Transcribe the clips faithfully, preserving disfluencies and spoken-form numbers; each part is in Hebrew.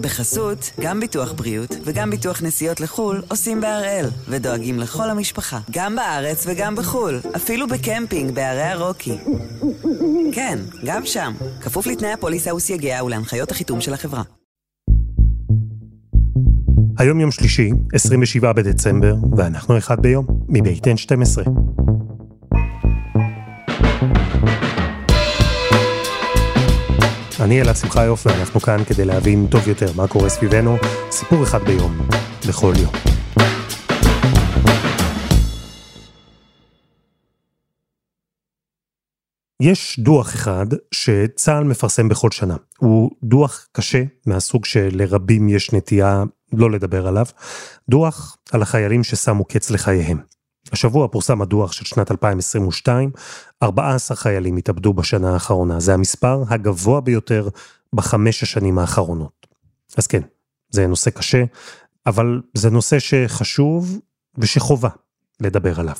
בחסות, גם ביטוח בריאות וגם ביטוח נסיעות לחול עושים בהראל, ודואגים לכל המשפחה, גם בארץ וגם בחול, אפילו בקמפינג בערי הרוקי. כן, גם שם, כפוף לתנאי הפוליסה וסייגיה ולהנחיות החיתום של החברה. היום יום שלישי, עשרים ושבעה בדצמבר, ואנחנו אחד ביום, מבית אן שתים עשרה. אני אלעד שמחה יוף, ואנחנו כאן כדי להבין טוב יותר מה קורה סביבנו, סיפור אחד ביום, בכל יום. יש דוח אחד שצה"ל מפרסם בכל שנה. הוא דוח קשה, מהסוג שלרבים יש נטייה לא לדבר עליו. דוח על החיילים ששמו קץ לחייהם. השבוע פורסם הדוח של שנת אלפיים עשרים ושתיים, ארבעה עשר חיילים התאבדו בשנה האחרונה. זה המספר הגבוה ביותר בחמש השנים האחרונות. אז כן, זה נושא קשה, אבל זה נושא שחשוב ושחובה לדבר עליו.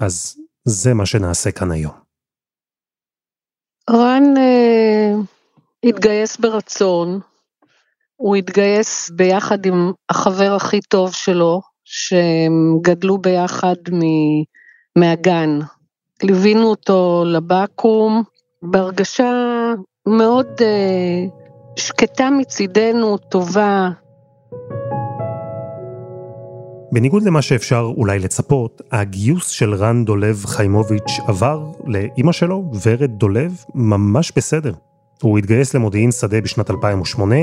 אז זה מה שנעשה כאן היום. רן אה, התגייס ברצון, הוא התגייס ביחד עם החבר הכי טוב שלו, שהם גדלו ביחד מ- מהגן. ליווינו אותו לבקו"ם, בהרגשה מאוד אה, שקטה מצידנו, טובה. בניגוד למה שאפשר אולי לצפות, הגיוס של רן דולב חיימוביץ' עבר לאמא שלו, ורד דולב, ממש בסדר. הוא התגייס למודיעין שדה בשנת אלפיים ושמונה,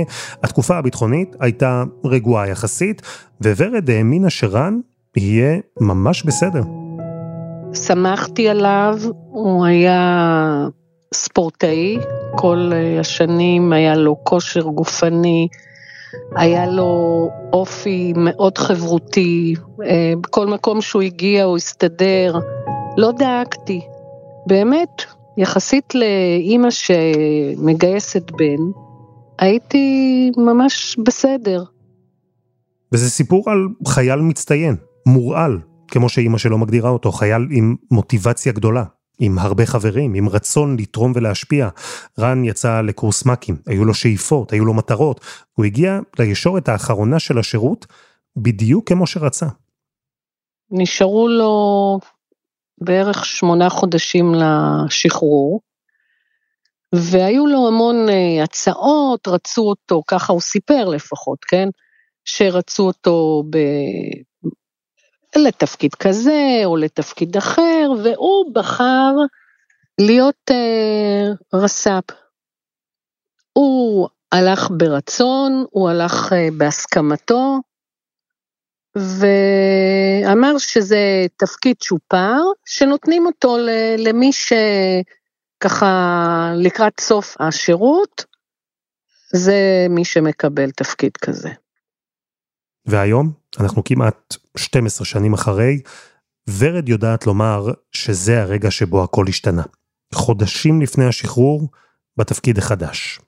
התקופה הביטחונית הייתה רגועה יחסית, וורד האמינה שרן יהיה ממש בסדר. שמחתי עליו, הוא היה ספורטאי, כל השנים היה לו כושר גופני, היה לו אופי מאוד חברותי, בכל מקום שהוא הגיע הוא הסתדר, לא דאגתי, באמת, יחסית לאמא שמגייסת בן, הייתי ממש בסדר. וזה סיפור על חייל מצטיין, מורעל, כמו שאמא שלו מגדירה אותו, חייל עם מוטיבציה גדולה. עם הרבה חברים, עם רצון לתרום ולהשפיע. רן יצא לקורס מקים, היו לו שאיפות, היו לו מטרות, הוא הגיע לישורת האחרונה של השירות, בדיוק כמו שרצה. נשארו לו בערך שמונה חודשים לשחרור, והיו לו המון הצעות, רצו אותו, ככה הוא סיפר לפחות, כן? שרצו אותו ב... לתפקיד כזה או לתפקיד אחר, והוא בחר להיות אה, רס"פ. הוא הלך ברצון, הוא הלך אה, בהסכמתו, ואמר שזה תפקיד שופר, שנותנים אותו למי שככה לקראת סוף השירות, זה מי שמקבל תפקיד כזה. והיום, אנחנו כמעט שתים עשרה שנים אחרי, ורד יודעת לומר שזה הרגע שבו הכל השתנה. חודשים לפני השחרור, בתפקיד החדש.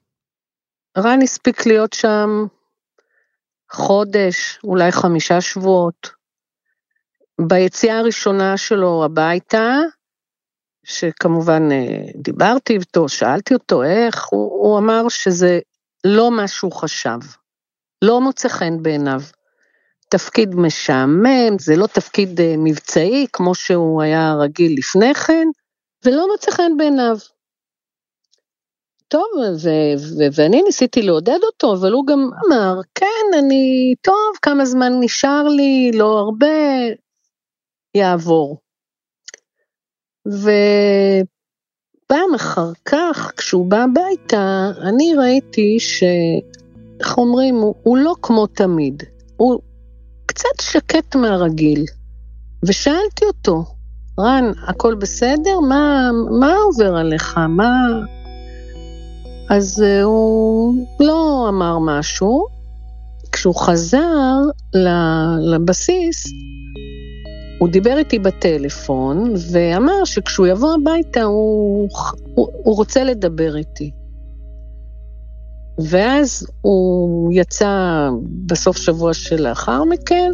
רן הספיק להיות שם חודש, אולי חמישה שבועות. ביציאה הראשונה שלו הביתה, שכמובן דיברתי איתו, שאלתי אותו איך, הוא, הוא אמר שזה לא מה שהוא חשב. לא מוצא חן בעיניו. תפקיד משעמם, זה לא תפקיד מבצעי, כמו שהוא היה רגיל לפני כן, ולא מוצא חן בעיניו. טוב, ו- ו- ואני ניסיתי לעודד אותו, אבל הוא גם אמר, כן, אני טוב, כמה זמן נשאר לי, לא הרבה, יעבור. ופעם אחר כך, כשהוא בא הביתה, אני ראיתי ש... איך אומרים, הוא, הוא לא כמו תמיד, הוא קצת שקט מהרגיל, ושאלתי אותו, רן, הכל בסדר? מה, מה עובר עליך? מה? אז הוא לא אמר משהו, כשהוא חזר לבסיס, הוא דיבר איתי בטלפון, ואמר שכשהוא יבוא הביתה, הוא, הוא, הוא רוצה לדבר איתי. ואז הוא יצא בסוף שבוע שלאחר מכן,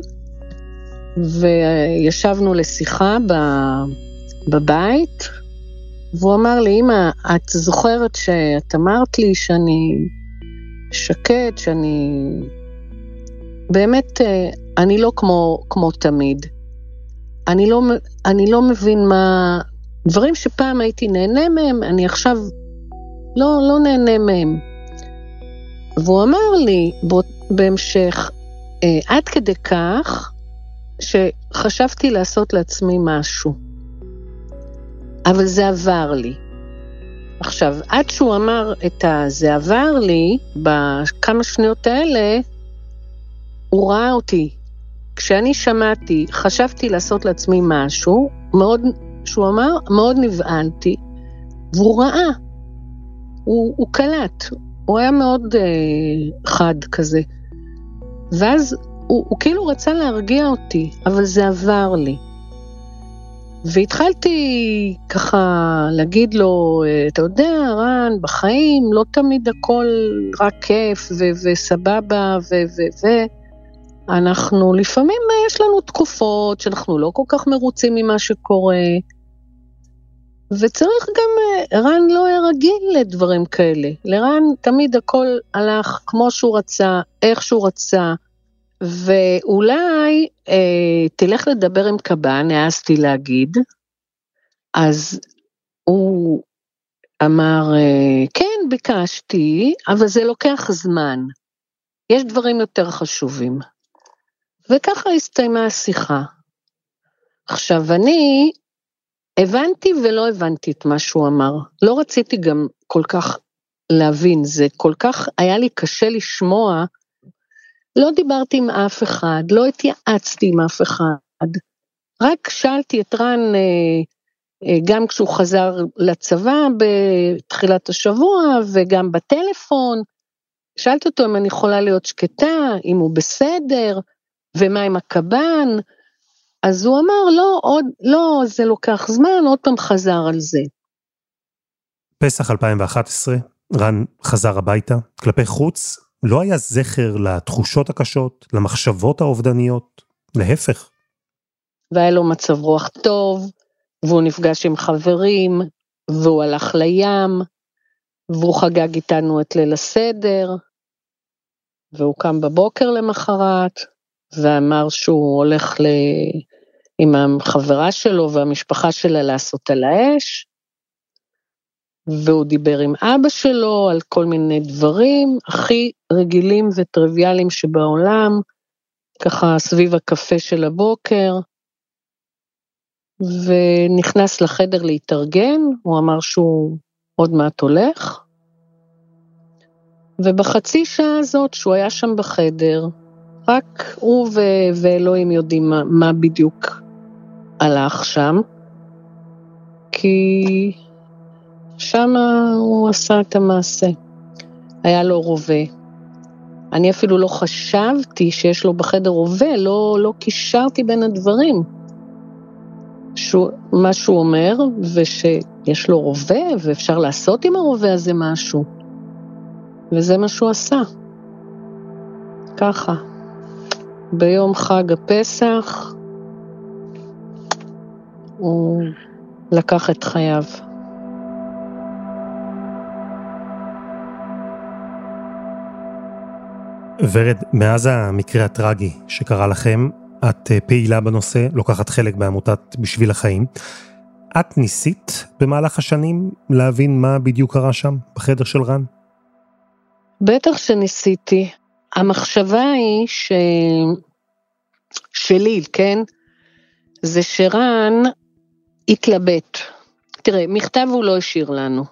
וישבנו לשיחה בבית, והוא אמר לי, אמא, את זוכרת שאת אמרת לי שאני שקט, שאני באמת, אני לא כמו, כמו תמיד. אני לא, אני לא מבין מה, דברים שפעם הייתי נהנה מהם, אני עכשיו לא, לא נהנה מהם. והוא אמר לי בהמשך, עד כדי כך, שחשבתי לעשות לעצמי משהו. אבל זה עבר לי. עכשיו, עד שהוא אמר את זה עבר לי, בכמה שניות האלה, הוא ראה אותי. כשאני שמעתי, חשבתי לעשות לעצמי משהו, מאוד, שהוא אמר, מאוד נבענתי, והוא ראה. הוא, הוא קלט. הוא היה מאוד אה, חד כזה. ואז הוא, הוא כאילו רצה להרגיע אותי, אבל זה עבר לי. והתחלתי ככה להגיד לו, אתה יודע, רן, בחיים לא תמיד הכל רק כיף ו- וסבבה ו... ו-, ו- אנחנו לפעמים יש לנו תקופות שאנחנו לא כל כך מרוצים ממה שקורה, וצריך גם, רן לא היה רגיל לדברים כאלה, לרן תמיד הכל הלך כמו שהוא רצה, איך שהוא רצה, ואולי אה, תלך לדבר עם קב"ן, העזתי להגיד, אז הוא אמר, אה, כן ביקשתי, אבל זה לוקח זמן, יש דברים יותר חשובים. וככה הסתיימה השיחה. עכשיו אני הבנתי ולא הבנתי את מה שהוא אמר. לא רציתי גם כל כך להבין, זה כל כך היה לי קשה לשמוע. לא דיברתי עם אף אחד, לא התייעצתי עם אף אחד. רק שאלתי את רן, גם כשהוא חזר לצבא בתחילת השבוע וגם בטלפון, שאלתי אותו אם אני יכולה להיות שקטה, אם הוא בסדר, ומה עם הקב"ן, אז הוא אמר, לא, עוד, לא, זה לוקח זמן, עוד פעם חזר על זה. פסח אלפיים ואחת עשרה, רן חזר הביתה, כלפי חוץ, לא היה זכר לתחושות הקשות, למחשבות האובדניות, להפך. והיה לו מצב רוח טוב, והוא נפגש עם חברים, והוא הלך לים, והוא חגג איתנו את ליל הסדר, והוא קם בבוקר למחרת, ואמר שהוא הולך ל... עם החברה שלו והמשפחה שלה לעשות על האש, והוא דיבר עם אבא שלו על כל מיני דברים הכי רגילים וטריוויאליים שבעולם, ככה סביב הקפה של הבוקר, ונכנס לחדר להתארגן, הוא אמר שהוא עוד מעט הולך, ובחצי שעה הזאת שהוא היה שם בחדר, רק הוא ו- ואלוהים יודעים מה, מה בדיוק הלך שם, כי שם הוא עשה את המעשה. היה לו רובה. אני אפילו לא חשבתי שיש לו בחדר רובה, לא, לא קישרתי בין הדברים. שהוא, מה שהוא אומר, ושיש לו רובה, ואפשר לעשות עם הרובה הזה משהו. וזה מה שהוא עשה. ככה. ביום חג הפסח הוא לקח את חייו. ורד, מאז המקרה הטרגי שקרה לכם, את פעילה בנושא, לוקחת חלק בעמותת בשביל החיים. את ניסית במהלך השנים להבין מה בדיוק קרה שם, בחדר של רן? בטח שניסיתי. המחשבה היא ש... שלי, כן? זה שרן התלבט. תראה, מכתב הוא לא השאיר לנו.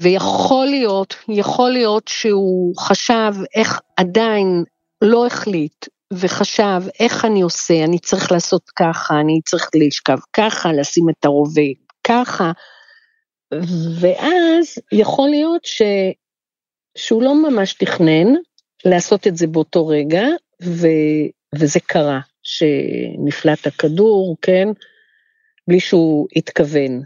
ויכול להיות, יכול להיות שהוא חשב איך עדיין לא החליט, וחשב איך אני עושה, אני צריך לעשות ככה, אני צריך להשכב ככה, לשים את הרובה ככה, ואז יכול להיות ש... שהוא לא ממש תכנן לעשות את זה באותו רגע, ו, וזה קרה, שנפלט הכדור, כן, בלי שהוא התכוון.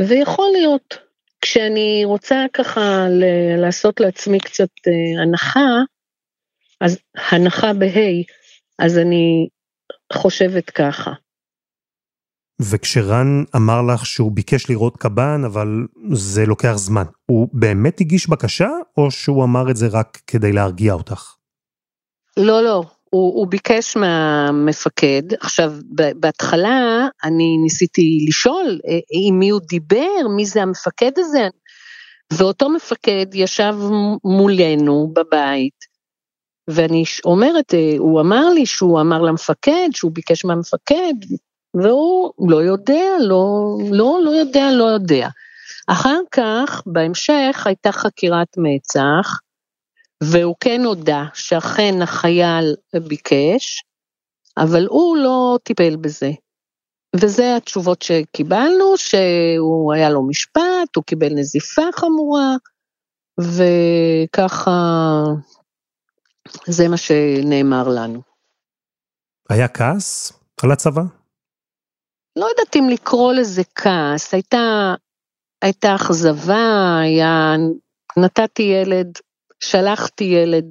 ויכול להיות, כשאני רוצה ככה ל- לעשות לעצמי קצת אה, הנחה, אז הנחה בהי, אז אני חושבת ככה. וכשרן אמר לך שהוא ביקש לראות קב"ן, אבל זה לוקח זמן, הוא באמת הגיש בקשה, או שהוא אמר את זה רק כדי להרגיע אותך? לא, לא. הוא, הוא ביקש מהמפקד. עכשיו, בהתחלה אני ניסיתי לשאול עם מי הוא דיבר, מי זה המפקד הזה, ואותו מפקד ישב מולנו בבית, ואני אומרת, הוא אמר לי שהוא אמר למפקד, שהוא ביקש מהמפקד, והוא לא יודע, לא, לא, לא יודע, לא יודע. אחר כך, בהמשך, הייתה חקירת מצ"ח, והוא כן הודע שאכן החייל ביקש, אבל הוא לא טיפל בזה. וזה התשובות שקיבלנו, שהוא היה לו משפט, הוא קיבל נזיפה חמורה, וככה זה מה שנאמר לנו. היה כעס על הצבא? לא יודעת אם לקרוא לזה כעס, הייתה, הייתה אכזבה, היה, נתתי ילד, שלחתי ילד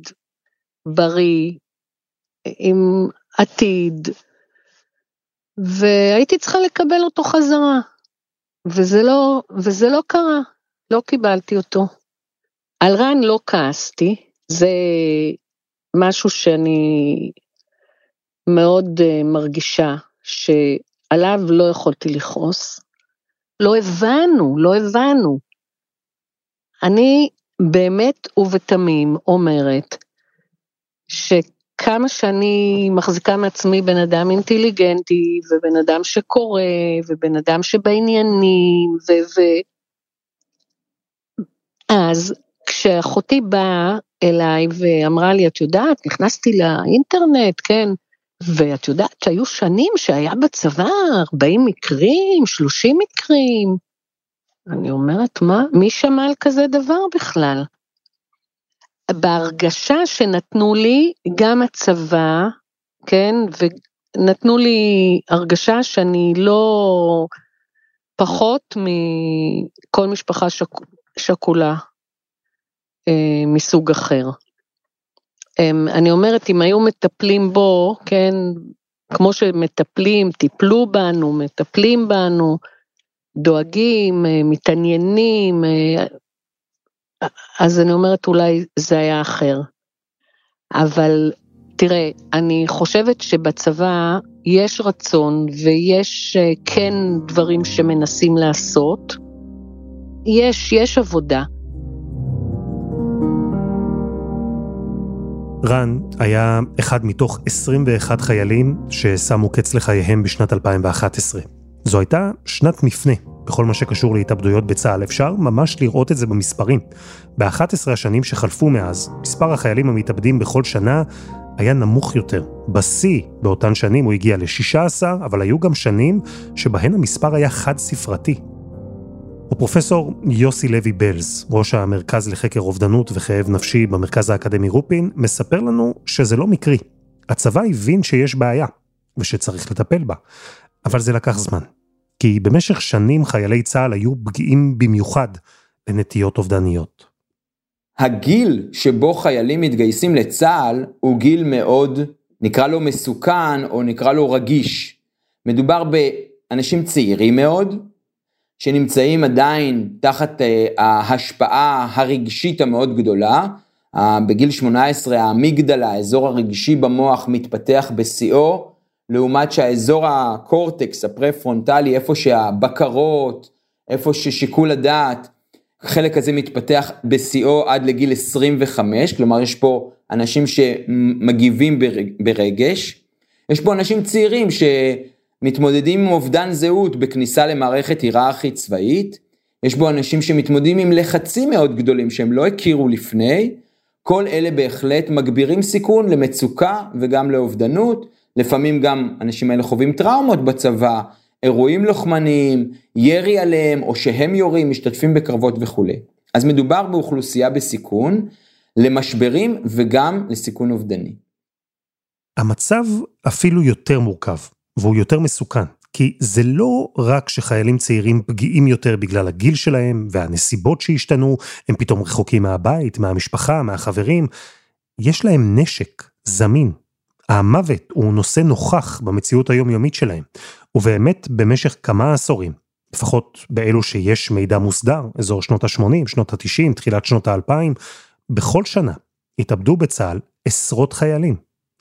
בריא, עם עתיד, והייתי צריכה לקבל אותו חזרה, וזה לא, וזה לא קרה, לא קיבלתי אותו. על רן לא כעסתי, זה משהו שאני מאוד מרגישה, שעליו לא יכולתי לכעוס, לא הבנו, לא הבנו. אני באמת ובתמים אומרת, שכמה שאני מחזיקה מעצמי בן אדם אינטליגנטי, ובן אדם שקורא, ובן אדם שבעניינים, ו... אז כשאחותי באה אליי ואמרה לי, את יודעת, נכנסתי לאינטרנט, כן, ואת יודעת שהיו שנים שהיה בצבא ארבעים מקרים, שלושים מקרים, אני אומרת, מה? מי שמע על כזה דבר בכלל? בהרגשה שנתנו לי גם הצבא, כן, ונתנו לי הרגשה שאני לא פחות מכל משפחה שק... שקולה אה, מסוג אחר. אה, אני אומרת, אם היו מטפלים בו, כן, כמו שמטפלים, טיפלו בנו, מטפלים בנו, דואגים, מתעניינים, אז אני אומרת אולי זה היה אחר. אבל תראה, אני חושבת שבצבא יש רצון ויש כן דברים שמנסים לעשות, יש, יש עבודה. רן היה אחד מתוך עשרים ואחד חיילים ששמו קץ לחייהם בשנת אלפיים ואחת עשרה. זו הייתה שנת מפנה, בכל מה שקשור להתאבדויות בצה"ל. אפשר ממש לראות את זה במספרים. ב-אחת עשרה השנים שחלפו מאז, מספר החיילים המתאבדים בכל שנה היה נמוך יותר. בשיא, באותן שנים הוא הגיע ל-שש עשרה, אבל היו גם שנים שבהן המספר היה חד-ספרתי. ופרופסור יוסי לוי בלז, ראש המרכז לחקר אובדנות וכאב נפשי במרכז האקדמי רופין, מספר לנו שזה לא מקרי. הצבא הבין שיש בעיה ושצריך לטפל בה. אבל זה לקח זמן, כי במשך שנים חיילי צה"ל היו פגיעים במיוחד בנטיות אובדניות. הגיל שבו חיילים מתגייסים לצה"ל הוא גיל מאוד, נקרא לו מסוכן או נקרא לו רגיש. מדובר באנשים צעירים מאוד, שנמצאים עדיין תחת ההשפעה הרגשית המאוד גדולה. בגיל שמונה עשרה המגדלה, האזור הרגשי במוח, מתפתח בשיאו, לעומת שהאזור הקורטקס, הפרפרונטלי, איפה שהבקרות, איפה ששיקול הדעת, חלק הזה מתפתח בשיאו עד לגיל עשרים וחמש, כלומר יש פה אנשים שמגיבים ברגש, יש פה אנשים צעירים שמתמודדים עם אובדן זהות בכניסה למערכת היררכית צבאית, יש פה אנשים שמתמודדים עם לחצים מאוד גדולים שהם לא הכירו לפני, כל אלה בהחלט מגבירים סיכון למצוקה וגם לאובדנות, לפעמים גם אנשים האלה חווים טראומות בצבא, אירועים לוחמניים, ירי עליהם, או שהם יורים, משתתפים בקרבות וכו'. אז מדובר באוכלוסייה בסיכון, למשברים וגם לסיכון אובדני. המצב אפילו יותר מורכב, והוא יותר מסוכן, כי זה לא רק שחיילים צעירים פגיעים יותר בגלל הגיל שלהם, והנסיבות שהשתנו, הם פתאום רחוקים מהבית, מהמשפחה, מהחברים, יש להם נשק זמין. המוות הוא נושא נוכח במציאות היומיומית שלהם. ובאמת במשך כמה עשורים, לפחות באלו שיש מידע מוסדר, אזור שנות ה-שמונים, שנות ה-תשעים, תחילת שנות ה-אלפיים, בכל שנה התאבדו בצה"ל עשרות חיילים,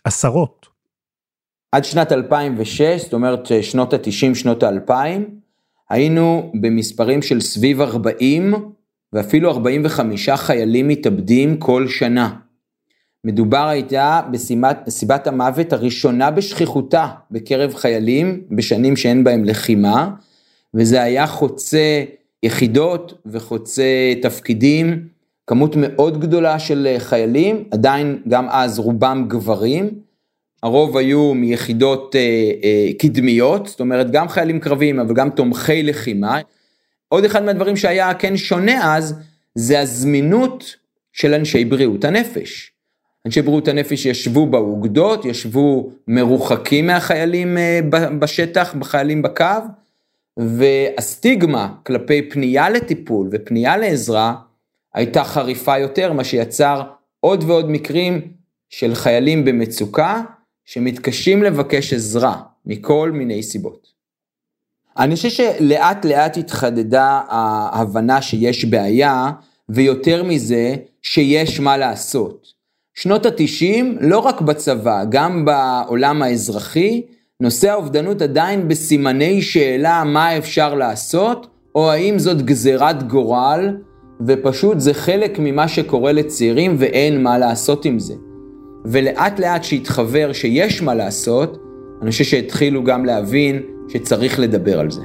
עשרות. עד שנת אלפיים ושש, זאת אומרת שנות ה-תשעים, שנות ה-אלפיים, היינו במספרים של סביב ארבעים ואפילו ארבעים וחמישה חיילים מתאבדים כל שנה. מדובר הייתה בסיבת המוות הראשונה בשכיחותה בקרב חיילים בשנים שאין בהם לחימה, וזה היה חוצה יחידות וחוצה תפקידים, כמות מאוד גדולה של חיילים, עדיין גם אז רובם גברים, הרוב היו מיחידות אה, אה, קדמיות, זאת אומרת גם חיילים קרביים אבל גם תומכי לחימה. עוד אחד מהדברים שהיה כן שונה אז, זה הזמינות של אנשי בריאות הנפש. אנשי בריאות הנפש ישבו באוגדות, ישבו מרוחקים מהחיילים בשטח, בחיילים בקו, והסטיגמה כלפי פנייה לטיפול ופנייה לעזרה הייתה חריפה יותר, מה שיצר עוד ועוד מקרים של חיילים במצוקה שמתקשים לבקש עזרה מכל מיני סיבות. אני חושב שלאט לאט התחדדה ההבנה שיש בעיה, ויותר מזה שיש מה לעשות. שנות ה-תשעים, לא רק בצבא, גם בעולם האזרחי, נושא האובדנות עדיין בסימני שאלה מה אפשר לעשות, או האם זאת גזירת גורל, ופשוט זה חלק ממה שקורה לצעירים ואין מה לעשות עם זה. ולאט לאט שהתחבר שיש מה לעשות, אני חושב שהתחילו גם להבין שצריך לדבר על זה.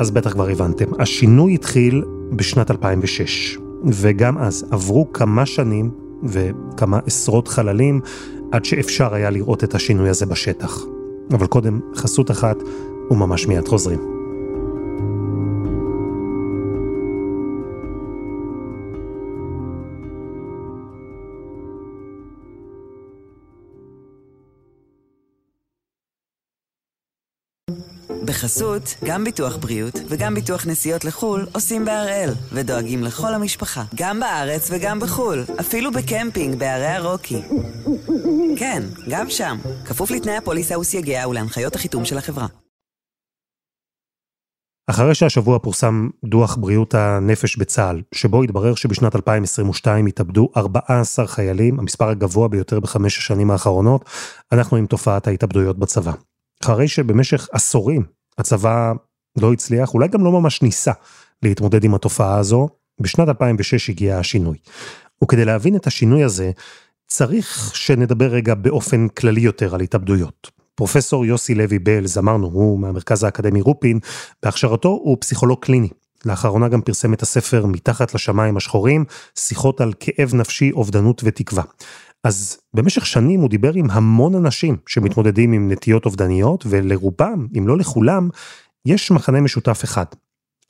אז בטח כבר הבנתם, השינוי התחיל בשנת אלפיים ושש, וגם אז עברו כמה שנים וכמה עשרות חללים עד שאפשר היה לראות את השינוי הזה בשטח. אבל קודם חסות אחת וממש מיד חוזרים. בחסות, גם ביטוח בריאות וגם ביטוח נסיעות לחול עושים בהראל ודואגים לכל המשפחה, גם בארץ וגם בחול, אפילו בקמפינג בערי הרוקי. כן, גם שם, כפוף לתנאי הפוליסה וסייגיה ולהנחיות החיתום של החברה. אחרי שהשבוע פורסם דוח בריאות הנפש בצה"ל, שבו התברר שבשנת אלפיים עשרים ושתיים התאבדו ארבעה עשר חיילים, המספר הגבוה ביותר בחמש השנים האחרונות, אנחנו עם תופעת ההתאבדויות בצבא. אחרי שבמשך עשורים הצבא לא הצליח, אולי גם לא ממש ניסה להתמודד עם התופעה הזו, בשנת אלפיים ושש הגיע השינוי. וכדי להבין את השינוי הזה, צריך שנדבר רגע באופן כללי יותר על התאבדויות. פרופסור יוסי לוי בלז, אמרנו, הוא מהמרכז האקדמי רופין, בהכשרתו הוא פסיכולוג קליני. לאחרונה גם פרסם את הספר מתחת לשמיים השחורים, שיחות על כאב נפשי, אובדנות ותקווה. אז במשך שנים הוא דיבר עם המון אנשים שמתמודדים עם נטיות אובדניות, ולרובם, אם לא לכולם, יש מחנה משותף אחד.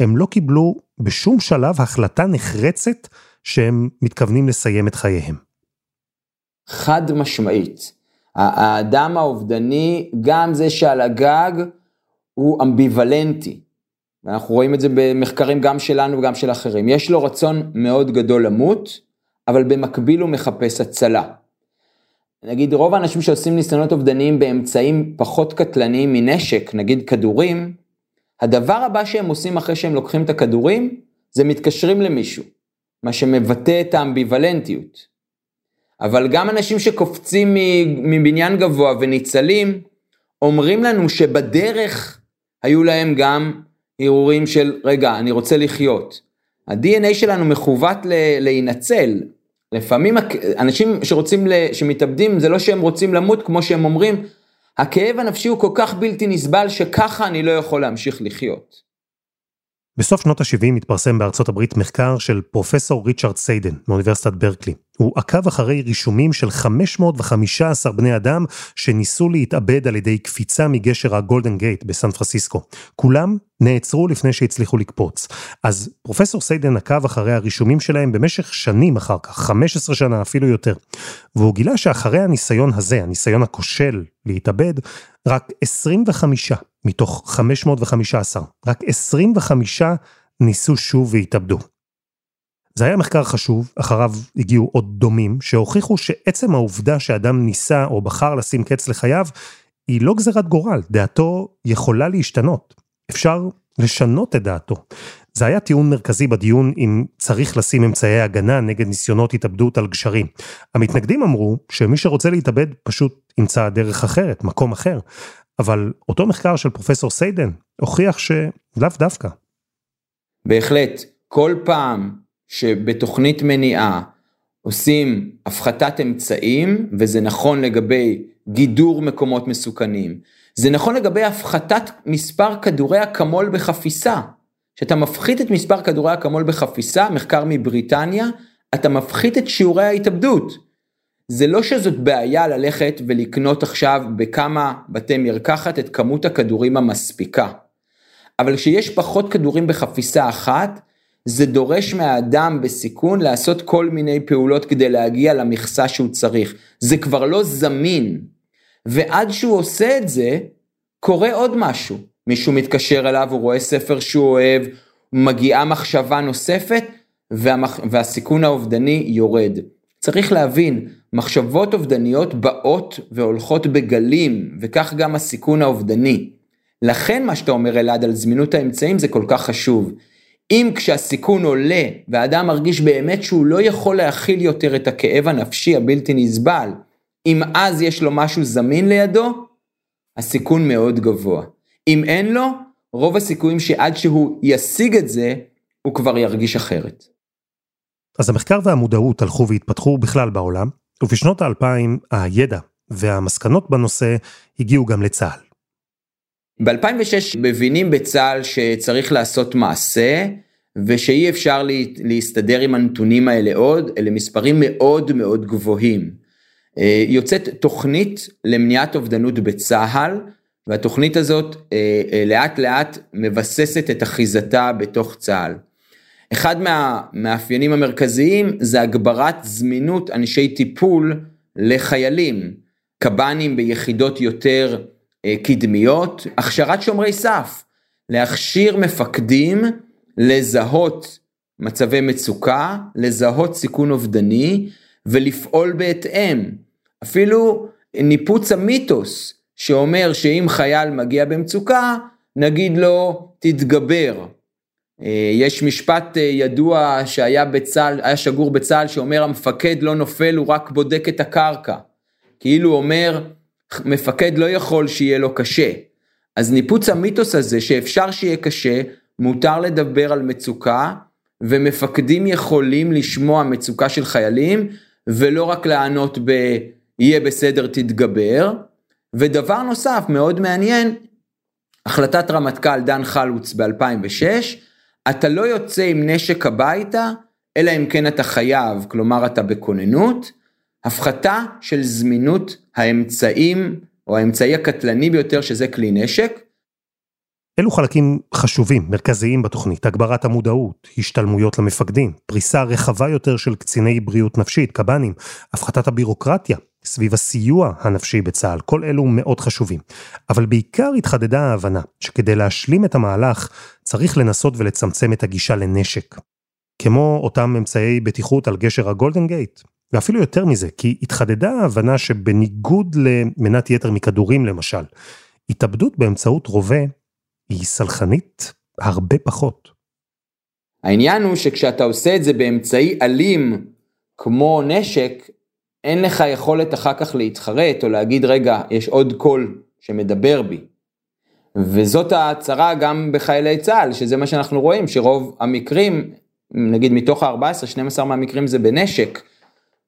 הם לא קיבלו בשום שלב החלטה נחרצת שהם מתכוונים לסיים את חייהם. חד משמעית. האדם האובדני, גם זה שעל הגג, הוא אמביוולנטי. ואנחנו רואים את זה במחקרים גם שלנו וגם של אחרים. יש לו רצון מאוד גדול למות, אבל במקביל הוא מחפש הצלה. נגיד, רוב האנשים שעושים ניסיונות אובדניים באמצעים פחות קטלניים מנשק, נגיד כדורים, הדבר הבא שהם עושים אחרי שהם לוקחים את הכדורים, זה מתקשרים למישהו, מה שמבטא את האמביוולנטיות. אבל גם אנשים שקופצים מבניין גבוה וניצלים, אומרים לנו שבדרך היו להם גם הרהורים של, רגע, אני רוצה לחיות. ה-די אן איי שלנו מכוות להינצל. לפעמים אנשים שרוצים, שמתאבדים, זה לא שהם רוצים למות, כמו שהם אומרים, הכאב הנפשי הוא כל כך בלתי נסבל, שככה אני לא יכול להמשיך לחיות. בסוף שנות ה-שבעים התפרסם בארצות הברית מחקר של פרופסור ריצ'רד סיידן, מאוניברסיטת ברקלי. הוא עקב אחרי רישומים של חמש מאות וחמש עשרה בני אדם, שניסו להתאבד על ידי קפיצה מגשר הגולדן גייט בסן פרנסיסקו. כולם נעצרו לפני שהצליחו לקפוץ. אז פרופסור סיידן עקב אחרי הרישומים שלהם במשך שנים אחר כך, חמש עשרה שנה אפילו יותר. והוא גילה שאחרי הניסיון הזה, הניסיון הכושל להתאבד, רק עשרים וחמישה מתוך חמש מאות וחמש עשרה, רק עשרים וחמישה ניסו שוב והתאבדו. זה היה מחקר חשוב, אחריו הגיעו עוד דומים, שהוכיחו שעצם העובדה שאדם ניסה או בחר לשים קץ לחייו, היא לא גזרת גורל, דעתו יכולה להשתנות. אפשר לשנות את דעתו. זה היה טיעון מרכזי בדיון אם צריך לשים אמצעי הגנה נגד ניסיונות התאבדות על גשרים. המתנגדים אמרו שמי שרוצה להתאבד פשוט ימצא דרך אחרת, מקום אחר. אבל אותו מחקר של פרופסור סיידן הוכיח שלאו דווקא. בהחלט, כל פעם שבתוכנית מניעה עושים הפחתת אמצעים, וזה נכון לגבי גידור מקומות מסוכנים, זה נכון לגבי הפחתת מספר כדורי הקמול בחפיסה, שאתה מפחית את מספר כדורי הקמול בחפיסה, מחקר מבריטניה, אתה מפחית את שיעורי ההתאבדות. זה לא שזאת בעיה ללכת ולקנות עכשיו בכמה בתי מרקחת את כמות הכדורים המספיקה. אבל כשיש פחות כדורים בחפיסה אחת, זה דורש מהאדם בסיכון לעשות כל מיני פעולות כדי להגיע למכסה שהוא צריך. זה כבר לא זמין. ועד שהוא עושה את זה, קורה עוד משהו. מישהו מתקשר אליו, הוא רואה ספר שהוא אוהב, מגיעה מחשבה נוספת, והמח... והסיכון האובדני יורד. צריך להבין, מחשבות אובדניות באות והולכות בגלים, וכך גם הסיכון האובדני. לכן מה שאתה אומר אלעד על זמינות האמצעים זה כל כך חשוב. אם כשהסיכון עולה והאדם מרגיש באמת שהוא לא יכול להכיל יותר את הכאב הנפשי הבלתי נסבל, אם אז יש לו משהו זמין לידו, הסיכון מאוד גבוה. אם אין לו, רוב הסיכויים שעד שהוא ישיג את זה, הוא כבר ירגיש אחרת. אז המחקר והמודעות הלכו והתפתחו בכלל בעולם, ובשנות האלפיים הידע והמסקנות בנושא הגיעו גם לצה"ל. ב-אלפיים ושש מבינים בצה"ל שצריך לעשות מעשה, ושאי אפשר להסתדר עם הנתונים האלה עוד, אלה מספרים מאוד מאוד גבוהים. יוצאת תוכנית למניעת אובדנות בצה"ל, והתוכנית הזאת לאט לאט מבססת את אחיזתה בתוך צה"ל. אחד מהמאפיינים המרכזיים זה הגברת זמינות אנשי טיפול לחיילים, קב"נים ביחידות יותר קדמיות, הכשרת שומרי סף, להכשיר מפקדים, לזהות מצבי מצוקה, לזהות סיכון אובדני, ולפעול בהתאם. אפילו ניפוץ המיתוס, שאומר שאם חייל מגיע במצוקה, נגיד לו תתגבר. יש משפט ידוע שהיה בצה"ל, היה שגור בצה"ל, שאומר המפקד לא נופל, הוא רק בודק את הקרקע. כאילו אומר, מפקד לא יכול שיהיה לו קשה. אז ניפוץ המיתוס הזה שאפשר שיהיה קשה, מותר לדבר על מצוקה, ומפקדים יכולים לשמוע מצוקה של חיילים, ולא רק לענות ב יהיה בסדר תתגבר. ודבר נוסף מאוד מעניין, החלטת רמטכ"ל דן חלוץ ב-אלפיים ושש, אתה לא יוצא עם נשק הביתה, אלא אם כן אתה חייב, כלומר אתה בכוננות, הפחתה של זמינות האמצעים, או האמצעי הקטלני ביותר, שזה כלי נשק. אלו חלקים חשובים, מרכזיים בתוכנית, הגברת המודעות, השתלמויות למפקדים, פריסה רחבה יותר של קציני בריאות נפשית, קב"נים, הפחתת הבירוקרטיה, סביב הסיוע הנפשי בצה"ל, כל אלו מאוד חשובים. אבל בעיקר התחדדה ההבנה, שכדי להשלים את המהלך, צריך לנסות ולצמצם את הגישה לנשק. כמו אותם אמצעי בטיחות על גשר הגולדן גייט, ואפילו יותר מזה, כי התחדדה ההבנה שבניגוד למנת יתר מכדורים למשל, התאבדות באמצעות רובה היא סלחנית הרבה פחות. העניין הוא שכשאתה עושה את זה באמצעי אלים כמו נשק, אין לך יכולת אחר כך להתחרט או להגיד רגע, יש עוד קול שמדבר בי. וזאת הצרה גם בחיילי צה"ל, שזה מה שאנחנו רואים, שרוב המקרים, נגיד מתוך ה-ארבע עשרה, שתים עשרה מהמקרים זה בנשק,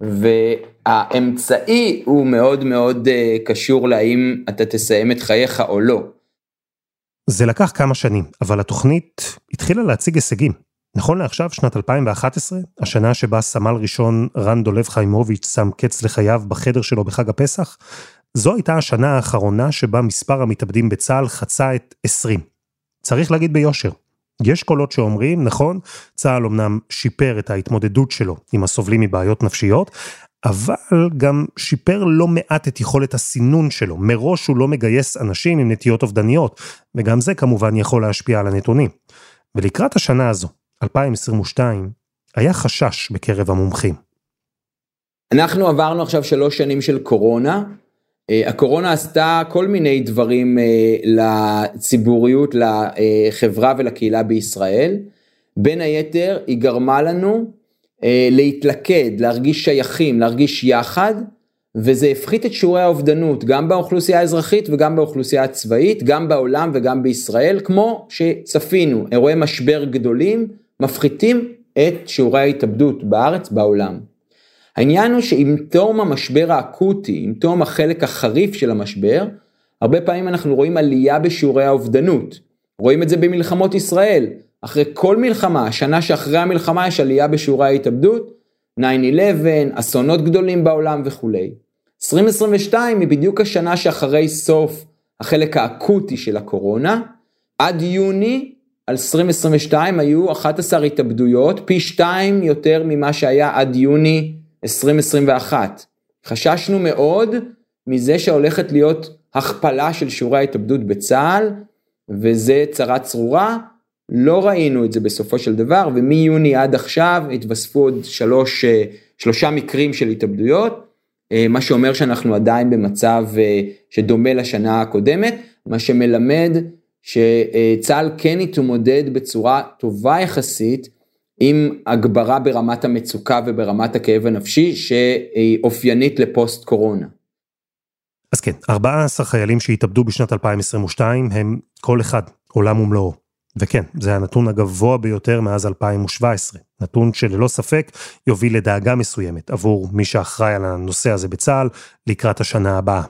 והאמצעי הוא מאוד מאוד קשור להאם אתה תסיים את חייך או לא. זה לקח כמה שנים, אבל התוכנית התחילה להציג הישגים. נכון לעכשיו, שנת אלפיים ואחת עשרה, השנה שבה סמל ראשון רן דולב חיימוביץ' שם קץ לחייו בחדר שלו בחג הפסח, זו הייתה השנה האחרונה שבה מספר המתאבדים בצה"ל חצה את עשרים. צריך להגיד ביושר. יש קולות שאומרים, נכון, צה"ל אמנם שיפר את ההתמודדות שלו עם הסובלים מבעיות נפשיות, אבל גם שיפר לא מעט את יכולת הסינון שלו, מראש הוא לא מגייס אנשים עם נטיות אובדניות, וגם זה כמובן יכול להשפיע על הנתונים. ולקראת השנה הזו, אלפיים עשרים ושתיים, היה חשש בקרב המומחים. אנחנו עברנו עכשיו שלוש שנים של קורונה, הקורונה עשתה כל מיני דברים לציבוריות, לחברה ולקהילה בישראל, בין היתר היא גרמה לנו להתלכד, להרגיש שייכים, להרגיש יחד, וזה הפחית את שיעורי האובדנות, גם באוכלוסייה האזרחית וגם באוכלוסייה הצבאית, גם בעולם וגם בישראל, כמו שצפינו, אירועי משבר גדולים מפחיתים את שיעורי ההתאבדות בארץ, בעולם. העניין הוא שעם תום המשבר האקוטי, עם תום החלק החריף של המשבר, הרבה פעמים אנחנו רואים עלייה בשיעורי האובדנות. רואים את זה במלחמות ישראל. אחרי כל מלחמה, השנה שאחרי המלחמה יש עלייה בשיעורי ההתאבדות, תשע אחת עשר, אסונות גדולים בעולם וכו'. עשרים עשרים ושתיים היא בדיוק השנה שאחרי סוף החלק האקוטי של הקורונה. עד יוני על עשרים עשרים ושתיים היו אחת עשרה התאבדויות, פי שתיים יותר ממה שהיה עד יוני עשרים עשרים ואחת. חששנו מאוד מזה שהולכת להיות הכפלה של שיעורי ההתאבדות בצה"ל, וזה צרה צרורה, לא ראינו את זה בסופו של דבר, ומיוני עד עכשיו התווספו עוד שלוש, שלושה מקרים של התאבדויות, מה שאומר שאנחנו עדיין במצב שדומה לשנה הקודמת, מה שמלמד שצה"ל כן התמודד בצורה טובה יחסית, עם הגברה ברמת המצוקה וברמת הכאב הנפשי שהיא אופיינית לפוסט קורונה. אז כן, ארבעה עשר חיילים שהתאבדו בשנת אלפיים עשרים ושתיים הם כל אחד עולם ומלואו. וכן, זה הנתון הגבוה ביותר מאז אלפיים שבע עשרה. נתון שללא ספק יוביל לדאגה מסוימת עבור מי שאחראי על הנושא הזה בצה"ל לקראת השנה הבאה.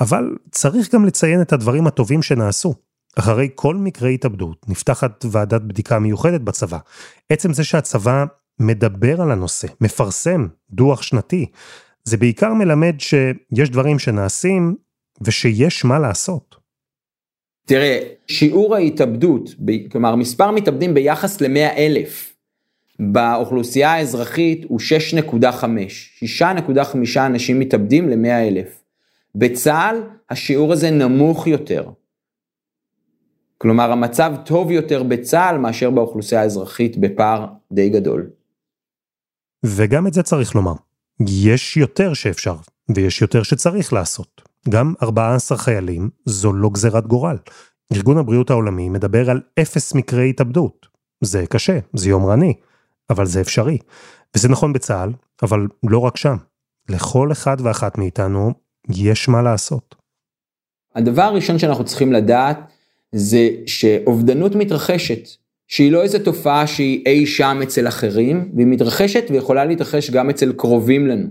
אבל צריך גם לציין את הדברים הטובים שנעשו. אחרי כל מקרה התאבדות, נפתחת ועדת בדיקה מיוחדת בצבא. עצם זה שהצבא מדבר על הנושא, מפרסם דוח שנתי, זה בעיקר מלמד שיש דברים שנעשים ושיש מה לעשות. תראה, שיעור ההתאבדות, כלומר מספר מתאבדים ביחס ל-מאה אלף, באוכלוסייה האזרחית הוא שש נקודה חמש, שש נקודה חמש אנשים מתאבדים ל-מאה אלף. בצה"ל השיעור הזה נמוך יותר. כלומר, המצב טוב יותר בצה"ל מאשר באוכלוסייה האזרחית בפער די גדול. וגם את זה צריך לומר. יש יותר שאפשר, ויש יותר שצריך לעשות. גם ארבעה עשר חיילים, זו לא גזרת גורל. ארגון הבריאות העולמי מדבר על אפס מקרי התאבדות. זה קשה, זה יומרני, אבל זה אפשרי. וזה נכון בצה"ל, אבל לא רק שם. לכל אחד ואחת מאיתנו יש מה לעשות. הדבר הראשון שאנחנו צריכים לדעת, זה שאובדנות מתרחשת, שהיא לא איזו תופעה שהיא אי שם אצל אחרים, והיא מתרחשת ויכולה להתרחש גם אצל קרובים לנו.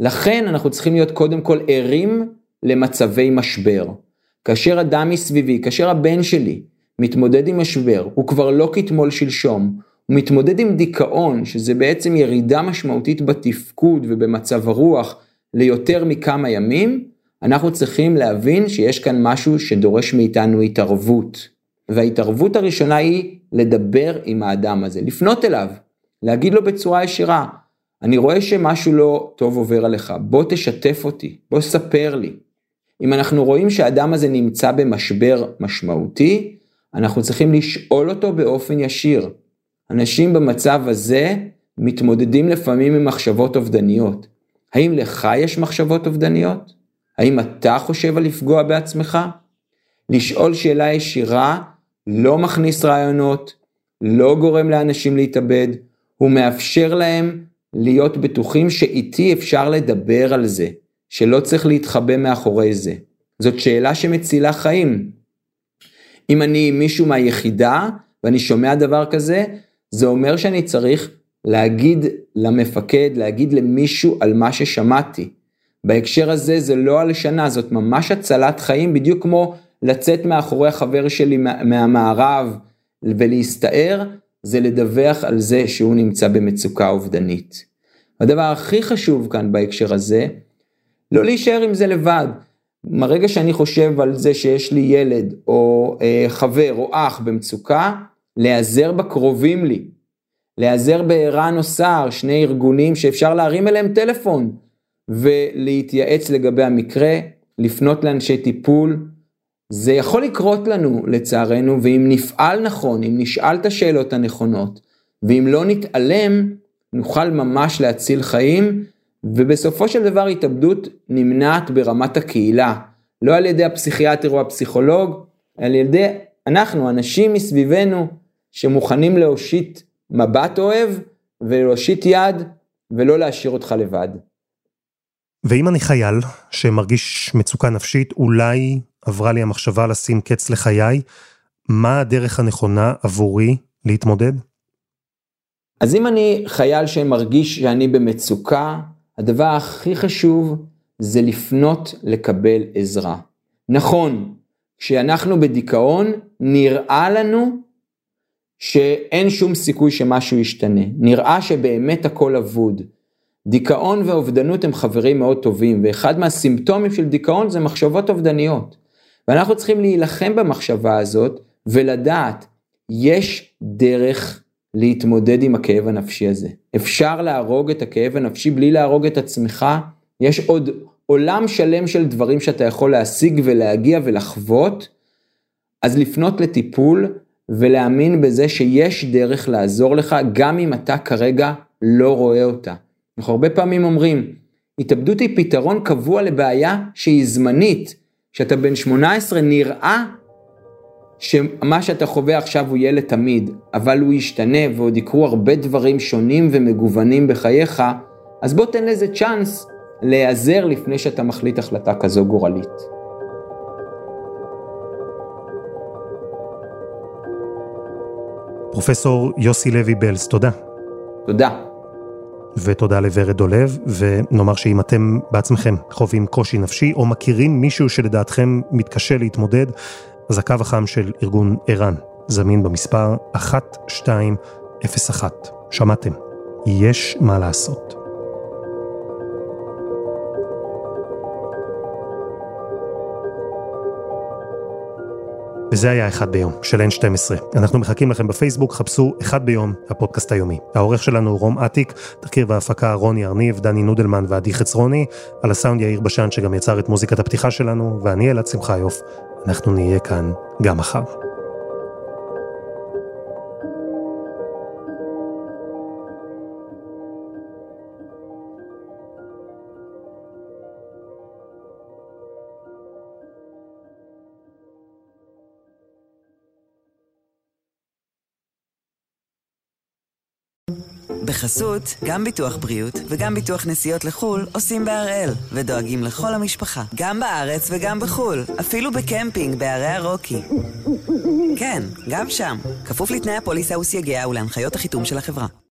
לכן אנחנו צריכים להיות קודם כל ערים למצבי משבר. כאשר אדם מסביבי, כאשר הבן שלי מתמודד עם משבר, הוא כבר לא כתמול שלשום, הוא מתמודד עם דיכאון, שזה בעצם ירידה משמעותית בתפקוד ובמצב הרוח ליותר מכמה ימים, אנחנו צריכים להבין שיש כאן משהו שדורש מאיתנו התערבות. וההתערבות הראשונה היא לדבר עם האדם הזה, לפנות אליו, להגיד לו בצורה ישירה, אני רואה שמשהו לא טוב עובר עליך, בוא תשתף אותי, בוא ספר לי. אם אנחנו רואים שהאדם הזה נמצא במשבר משמעותי, אנחנו צריכים לשאול אותו באופן ישיר. אנשים במצב הזה מתמודדים לפעמים עם מחשבות אובדניות. האם לך יש מחשבות אובדניות? האם אתה חושב על לפגוע בעצמך? לשאול שאלה ישירה, לא מכניס רעיונות, לא גורם לאנשים להתאבד, הוא מאפשר להם להיות בטוחים שאיתי אפשר לדבר על זה, שלא צריך להתחבא מאחורי זה. זאת שאלה שמצילה חיים. אם אני מישהו מהיחידה, ואני שומע דבר כזה, זה אומר שאני צריך להגיד למפקד, להגיד למישהו על מה ששמעתי. בהקשר הזה זה לא על שנה, זאת ממש הצלת חיים, בדיוק כמו לצאת מאחורי החבר שלי מהמערב ולהסתער, זה לדווח על זה שהוא נמצא במצוקה אובדנית. הדבר הכי חשוב כאן בהקשר הזה, לא להישאר עם זה לבד. מרגע שאני חושב על זה שיש לי ילד או חבר או אח במצוקה, להיעזר בקרובים לי, להיעזר בערן או שר, שני ארגונים שאפשר להרים אליהם טלפון, ולהתייעץ לגבי המקרה, לפנות לאנשי טיפול, זה יכול לקרות לנו לצערנו, ואם נפעל נכון, אם נשאל את השאלות הנכונות, ואם לא נתעלם, נוכל ממש להציל חיים, ובסופו של דבר התאבדות נמנעת ברמת הקהילה, לא על ידי הפסיכיאטר או הפסיכולוג, על ידי אנחנו, אנשים מסביבנו, שמוכנים להושיט מבט אוהב, ולהושיט יד, ולא להשאיר אותך לבד. ואם אני חייל, שמרגיש מצוקה נפשית, אולי עברה לי המחשבה לשים קץ לחיי, מה הדרך הנכונה עבורי להתמודד? אז אם אני חייל שמרגיש שאני במצוקה, הדבר הכי חשוב זה לפנות לקבל עזרה. נכון, כשאנחנו בדיכאון נראה לנו שאין שום סיכוי שמשהו ישתנה. נראה שבאמת הכל אבוד. דיכאון ואובדנות הם חברים מאוד טובים, ואחד מהסימפטומים של דיכאון זה מחשבות אובדניות. ואנחנו צריכים להילחם במחשבה הזאת ולדעת, יש דרך להתמודד עם הכאב הנפשי הזה. אפשר להרוג את הכאב הנפשי בלי להרוג את עצמך. יש עוד עולם שלם של דברים שאתה יכול להשיג ולהגיע ולחוות. אז לפנות לטיפול ולהאמין בזה שיש דרך לעזור לך, גם אם אתה כרגע לא רואה אותה. אנחנו הרבה פעמים אומרים, התאבדות היא פתרון קבוע לבעיה שהיא זמנית, שאתה בן שמונה עשרה נראה שמה שאתה חווה עכשיו הוא יהיה לתמיד, אבל הוא ישתנה ועוד יקרו הרבה דברים שונים ומגוונים בחייך, אז בוא תן לזה צ'אנס להיעזר לפני שאתה מחליט החלטה כזו גורלית. פרופסור יוסי לוי בלז, תודה. תודה. ותודה לוורד דולב, ונאמר שאם אתם בעצמכם חווים קושי נפשי, או מכירים מישהו שלדעתכם מתקשה להתמודד, אז הקו החם של ארגון ערן, זמין במספר אחת שתיים אפס אחת. שמעתם, יש מה לעשות. וזה היה אחד ביום, של N שתים עשרה. אנחנו מחכים לכם בפייסבוק, חפשו אחד ביום, הפודקאסט היומי. העורך שלנו הוא רום עתיק, תחקיר וההפקה רוני ארניב, דני נודלמן ועדי חצרוני, על הסאונד יאיר בשן שגם יצר את מוזיקת הפתיחה שלנו, ואני אלעד שמחה יוף, אנחנו נהיה כאן גם מחר. בחסות, גם ביטוח בריאות וגם ביטוח נסיעות לחול עושים בהראל ודואגים לכל המשפחה, גם בארץ וגם בחול, אפילו בקמפינג בערי הרוקי. כן, גם שם, כפוף לתנאי הפוליסה וסייגיה ולהנחיות החיתום של החברה.